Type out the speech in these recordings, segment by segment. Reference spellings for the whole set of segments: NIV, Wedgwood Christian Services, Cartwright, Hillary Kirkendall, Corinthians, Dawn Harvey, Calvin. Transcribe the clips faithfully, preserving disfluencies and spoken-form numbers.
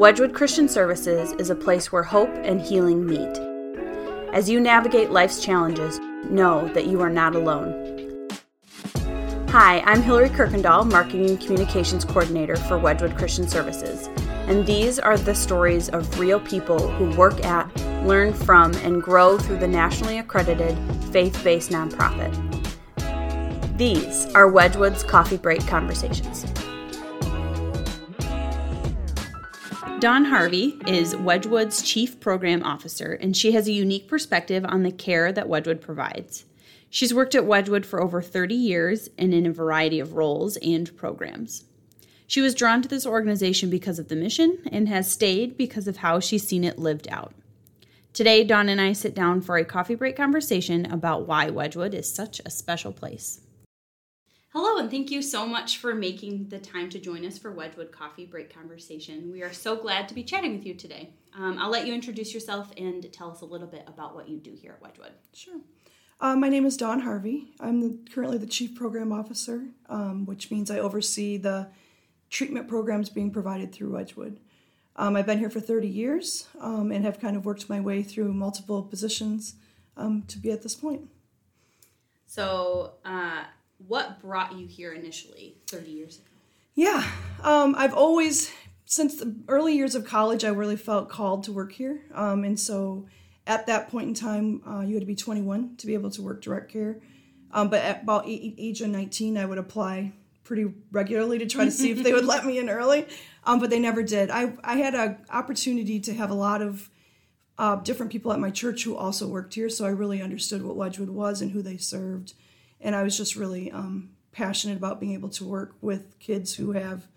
Wedgwood Christian Services is a place where hope and healing meet. As you navigate life's challenges, know that you are not alone. Hi, I'm Hillary Kirkendall, Marketing and Communications Coordinator for Wedgwood Christian Services, and these are the stories of real people who work at, learn from, and grow through the nationally accredited, faith-based nonprofit. These are Wedgwood's Coffee Break Conversations. Dawn Harvey is Wedgwood's Chief Program Officer, and she has a unique perspective on the care that Wedgwood provides. She's worked at Wedgwood for over thirty years and in a variety of roles and programs. She was drawn to this organization because of the mission and has stayed because of how she's seen it lived out. Today, Dawn and I sit down for a coffee break conversation about why Wedgwood is such a special place. Hello, and thank you so much for making the time to join us for Wedgwood Coffee Break Conversation. We are so glad to be chatting with you today. Um, I'll let you introduce yourself and tell us a little bit about what you do here at Wedgwood. Sure. Uh, my name is Dawn Harvey. I'm the, currently the Chief Program Officer, um, which means I oversee the treatment programs being provided through Wedgwood. Um, I've been here for thirty years um, and have kind of worked my way through multiple positions um, to be at this point. So... Uh, What brought you here initially thirty years ago? Yeah, um, I've always, since the early years of college, I really felt called to work here. Um, and so at that point in time, uh, you had to be twenty-one to be able to work direct care. Um, but at about age of nineteen, I would apply pretty regularly to try to see if they would let me in early. Um, but they never did. I, I had an opportunity to have a lot of uh, different people at my church who also worked here. So I really understood what Wedgwood was and who they served. And I was just really um, passionate about being able to work with kids who have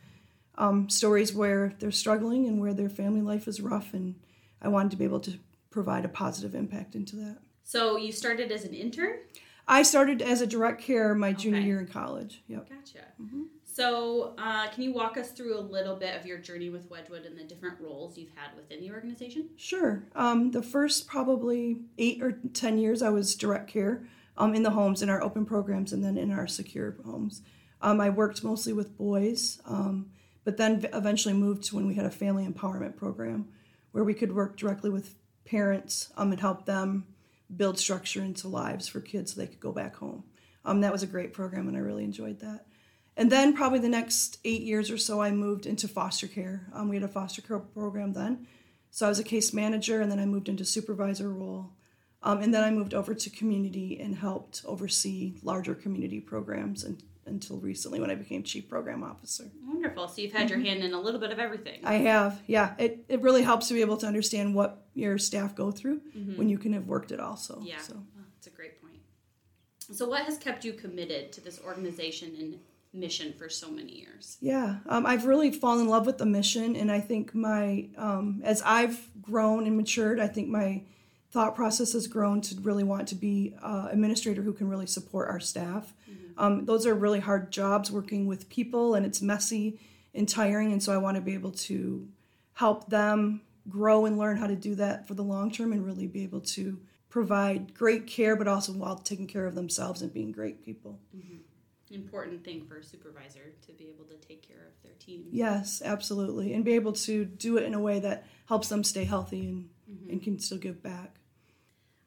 um, stories where they're struggling and where their family life is rough. And I wanted to be able to provide a positive impact into that. So you started as an intern? I started as a direct care my junior okay. year in college. Yep. Gotcha. Mm-hmm. So uh, can you walk us through a little bit of your journey with Wedgwood and the different roles you've had within the organization? Sure. Um, the first probably eight or ten years I was direct care. Um, in the homes, in our open programs, and then in our secure homes. Um, I worked mostly with boys, um, but then eventually moved to when we had a family empowerment program where we could work directly with parents um, and help them build structure into lives for kids so they could go back home. Um, that was a great program, and I really enjoyed that. And then probably the next eight years or so, I moved into foster care. Um, we had a foster care program then. So I was a case manager, and then I moved into supervisor role. Um, and then I moved over to community and helped oversee larger community programs and, until recently when I became Chief Program Officer. Wonderful. So you've had mm-hmm. your hand in a little bit of everything. I have, yeah. It it really helps to be able to understand what your staff go through mm-hmm. when you can have worked it also. Yeah, so. Well, that's a great point. So what has kept you committed to this organization and mission for so many years? Yeah, um, I've really fallen in love with the mission, and I think my, um, as I've grown and matured, I think my thought process has grown to really want to be an administrator who can really support our staff. Mm-hmm. Um, those are really hard jobs working with people, and it's messy and tiring, and so I want to be able to help them grow and learn how to do that for the long term and really be able to provide great care, but also while taking care of themselves and being great people. Mm-hmm. Important thing for a supervisor to be able to take care of their team. Yes, absolutely, and be able to do it in a way that helps them stay healthy and, mm-hmm. and can still give back.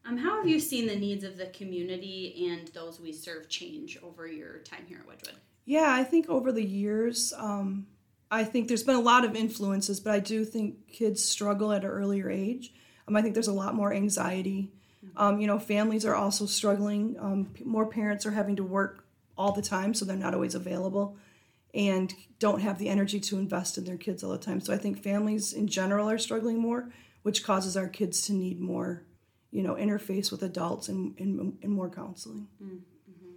Um, how have you seen the needs of the community and those we serve change over your time here at Wedgwood? Yeah, I think over the years, um, I think there's been a lot of influences, but I do think kids struggle at an earlier age. Um, I think there's a lot more anxiety. Mm-hmm. Um, you know, families are also struggling. Um, more parents are having to work all the time, so they're not always available and don't have the energy to invest in their kids all the time. So I think families in general are struggling more, which causes our kids to need more you know, interface with adults and, and, and more counseling. Mm-hmm.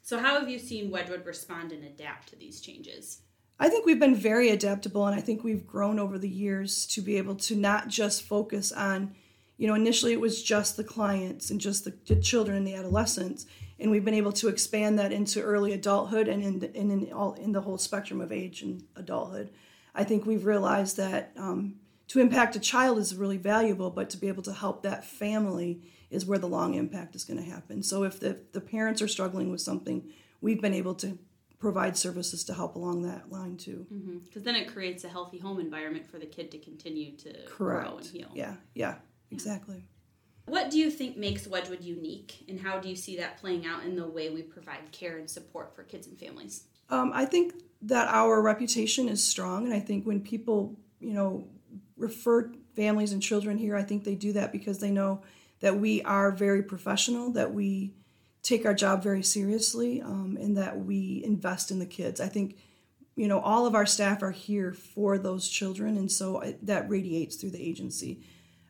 So how have you seen Wedgwood respond and adapt to these changes? I think we've been very adaptable, and I think we've grown over the years to be able to not just focus on, you know, initially it was just the clients and just the, the children and the adolescents, and we've been able to expand that into early adulthood and in the, and in all in the whole spectrum of age and adulthood. I think we've realized that um, to impact a child is really valuable, but to be able to help that family is where the long impact is going to happen. So if the, the parents are struggling with something, we've been able to provide services to help along that line too. Because mm-hmm. then it creates a healthy home environment for the kid to continue to Correct. grow and heal. Yeah, yeah, exactly. Yeah. What do you think makes Wedgwood unique, and how do you see that playing out in the way we provide care and support for kids and families? Um, I think that our reputation is strong, and I think when people, you know, refer families and children here, I think they do that because they know that we are very professional, that we take our job very seriously, um, and that we invest in the kids. I think, you know, all of our staff are here for those children, and so it, that radiates through the agency.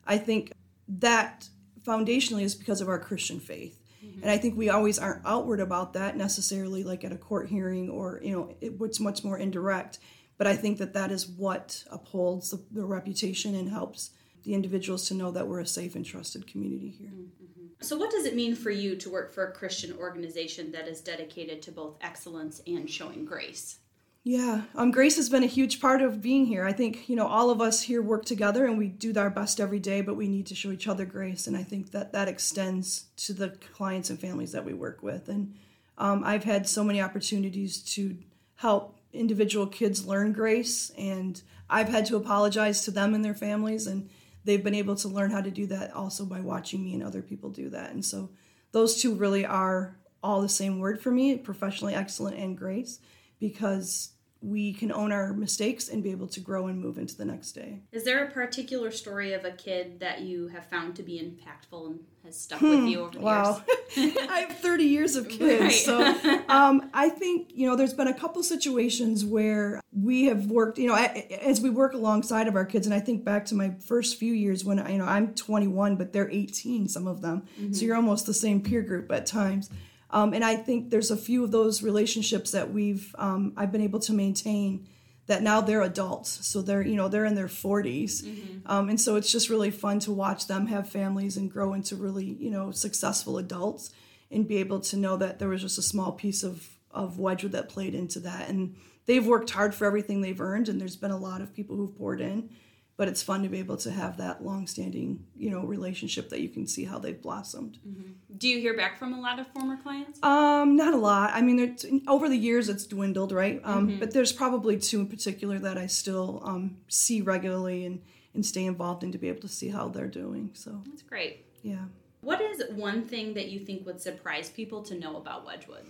I think that foundationally is because of our Christian faith. Mm-hmm. And I think we always aren't outward about that necessarily, like at a court hearing or, you know, it, it's much more indirect. But I think that that is what upholds the, the reputation and helps the individuals to know that we're a safe and trusted community here. Mm-hmm. So what does it mean for you to work for a Christian organization that is dedicated to both excellence and showing grace? Yeah, um, grace has been a huge part of being here. I think, you know, all of us here work together and we do our best every day, but we need to show each other grace. And I think that that extends to the clients and families that we work with. And um, I've had so many opportunities to help individual kids learn grace, and I've had to apologize to them and their families, and they've been able to learn how to do that also by watching me and other people do that. And so those two really are all the same word for me, professionally excellent and grace, because we can own our mistakes and be able to grow and move into the next day. Is there a particular story of a kid that you have found to be impactful and has stuck hmm, with you over the wow. years? Wow. I have thirty years of kids. Right. So um, I think, you know, there's been a couple situations where we have worked, you know, as we work alongside of our kids. And I think back to my first few years when, you know, I'm twenty-one, but they're eighteen, some of them. Mm-hmm. So you're almost the same peer group at times. Um, and I think there's a few of those relationships that we've um, I've been able to maintain that now they're adults. So they're, you know, they're in their forties. Mm-hmm. Um, and so it's just really fun to watch them have families and grow into really, you know, successful adults and be able to know that there was just a small piece of, of Wedgwood that played into that. And they've worked hard for everything they've earned. And there's been a lot of people who've poured in. But it's fun to be able to have that longstanding, you know, relationship that you can see how they've blossomed. Mm-hmm. Do you hear back from a lot of former clients? Um, not a lot. I mean, over the years, it's dwindled, right? Um, mm-hmm. But there's probably two in particular that I still um, see regularly and, and stay involved in to be able to see how they're doing. So that's great. Yeah. What is one thing that you think would surprise people to know about Wedgwood?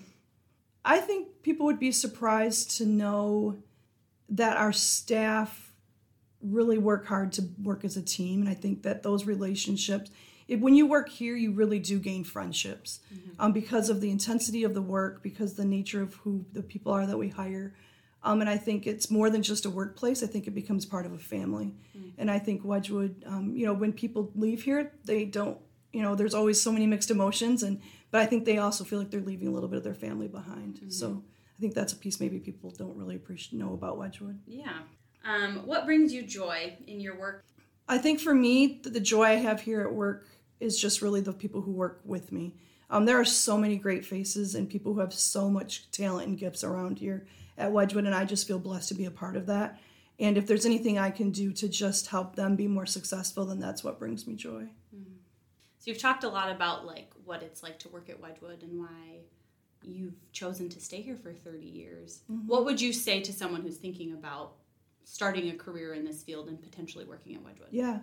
I think people would be surprised to know that our staff really work hard to work as a team. And I think that those relationships, it, when you work here, you really do gain friendships mm-hmm. um, because of the intensity of the work, because the nature of who the people are that we hire. Um, and I think it's more than just a workplace. I think it becomes part of a family. Mm-hmm. And I think Wedgwood, um, you know, when people leave here, they don't, you know, there's always so many mixed emotions. And but I think they also feel like they're leaving a little bit of their family behind. Mm-hmm. So I think that's a piece maybe people don't really appreciate, know about Wedgwood. Yeah. Um, what brings you joy in your work? I think for me, the joy I have here at work is just really the people who work with me. Um, there are so many great faces and people who have so much talent and gifts around here at Wedgwood, and I just feel blessed to be a part of that. And if there's anything I can do to just help them be more successful, then that's what brings me joy. Mm-hmm. So you've talked a lot about like what it's like to work at Wedgwood and why you've chosen to stay here for thirty years. Mm-hmm. What would you say to someone who's thinking about starting a career in this field and potentially working at Wedgwood? Yeah.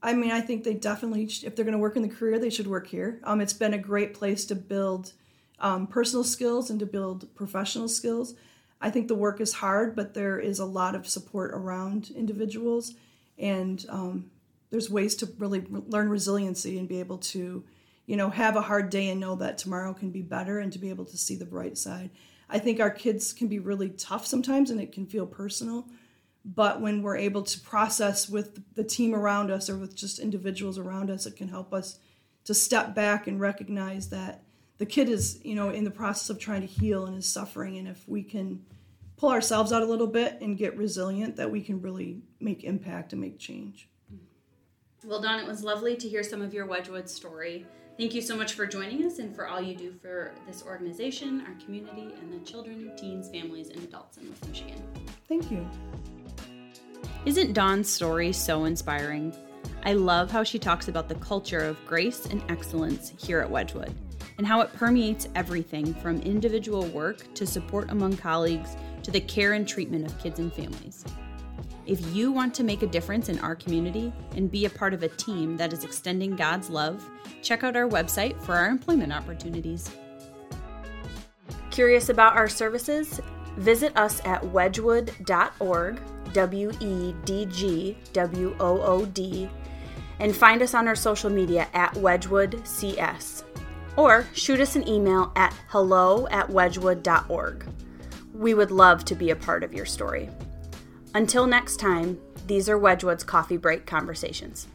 I mean, I think they definitely, if they're going to work in the career, they should work here. Um, it's been a great place to build um, personal skills and to build professional skills. I think the work is hard, but there is a lot of support around individuals. And um, there's ways to really re- learn resiliency and be able to, you know, have a hard day and know that tomorrow can be better and to be able to see the bright side. I think our kids can be really tough sometimes and it can feel personal. But when we're able to process with the team around us or with just individuals around us, it can help us to step back and recognize that the kid is, you know, in the process of trying to heal and is suffering. And if we can pull ourselves out a little bit and get resilient, that we can really make impact and make change. Well, Dawn, it was lovely to hear some of your Wedgwood story. Thank you so much for joining us and for all you do for this organization, our community, and the children, teens, families, and adults in West Michigan. Thank you. Isn't Dawn's story so inspiring? I love how she talks about the culture of grace and excellence here at Wedgwood. and how it permeates everything from individual work to support among colleagues to the care and treatment of kids and families. If you want to make a difference in our community and be a part of a team that is extending God's love, check out our website for our employment opportunities. Curious about our services? Visit us at wedgwood dot org, W E D G W O O D, and find us on our social media at Wedgwood C S, or shoot us an email at hello at wedgwood dot org. We would love to be a part of your story. Until next time, these are Wedgwood's Coffee Break Conversations.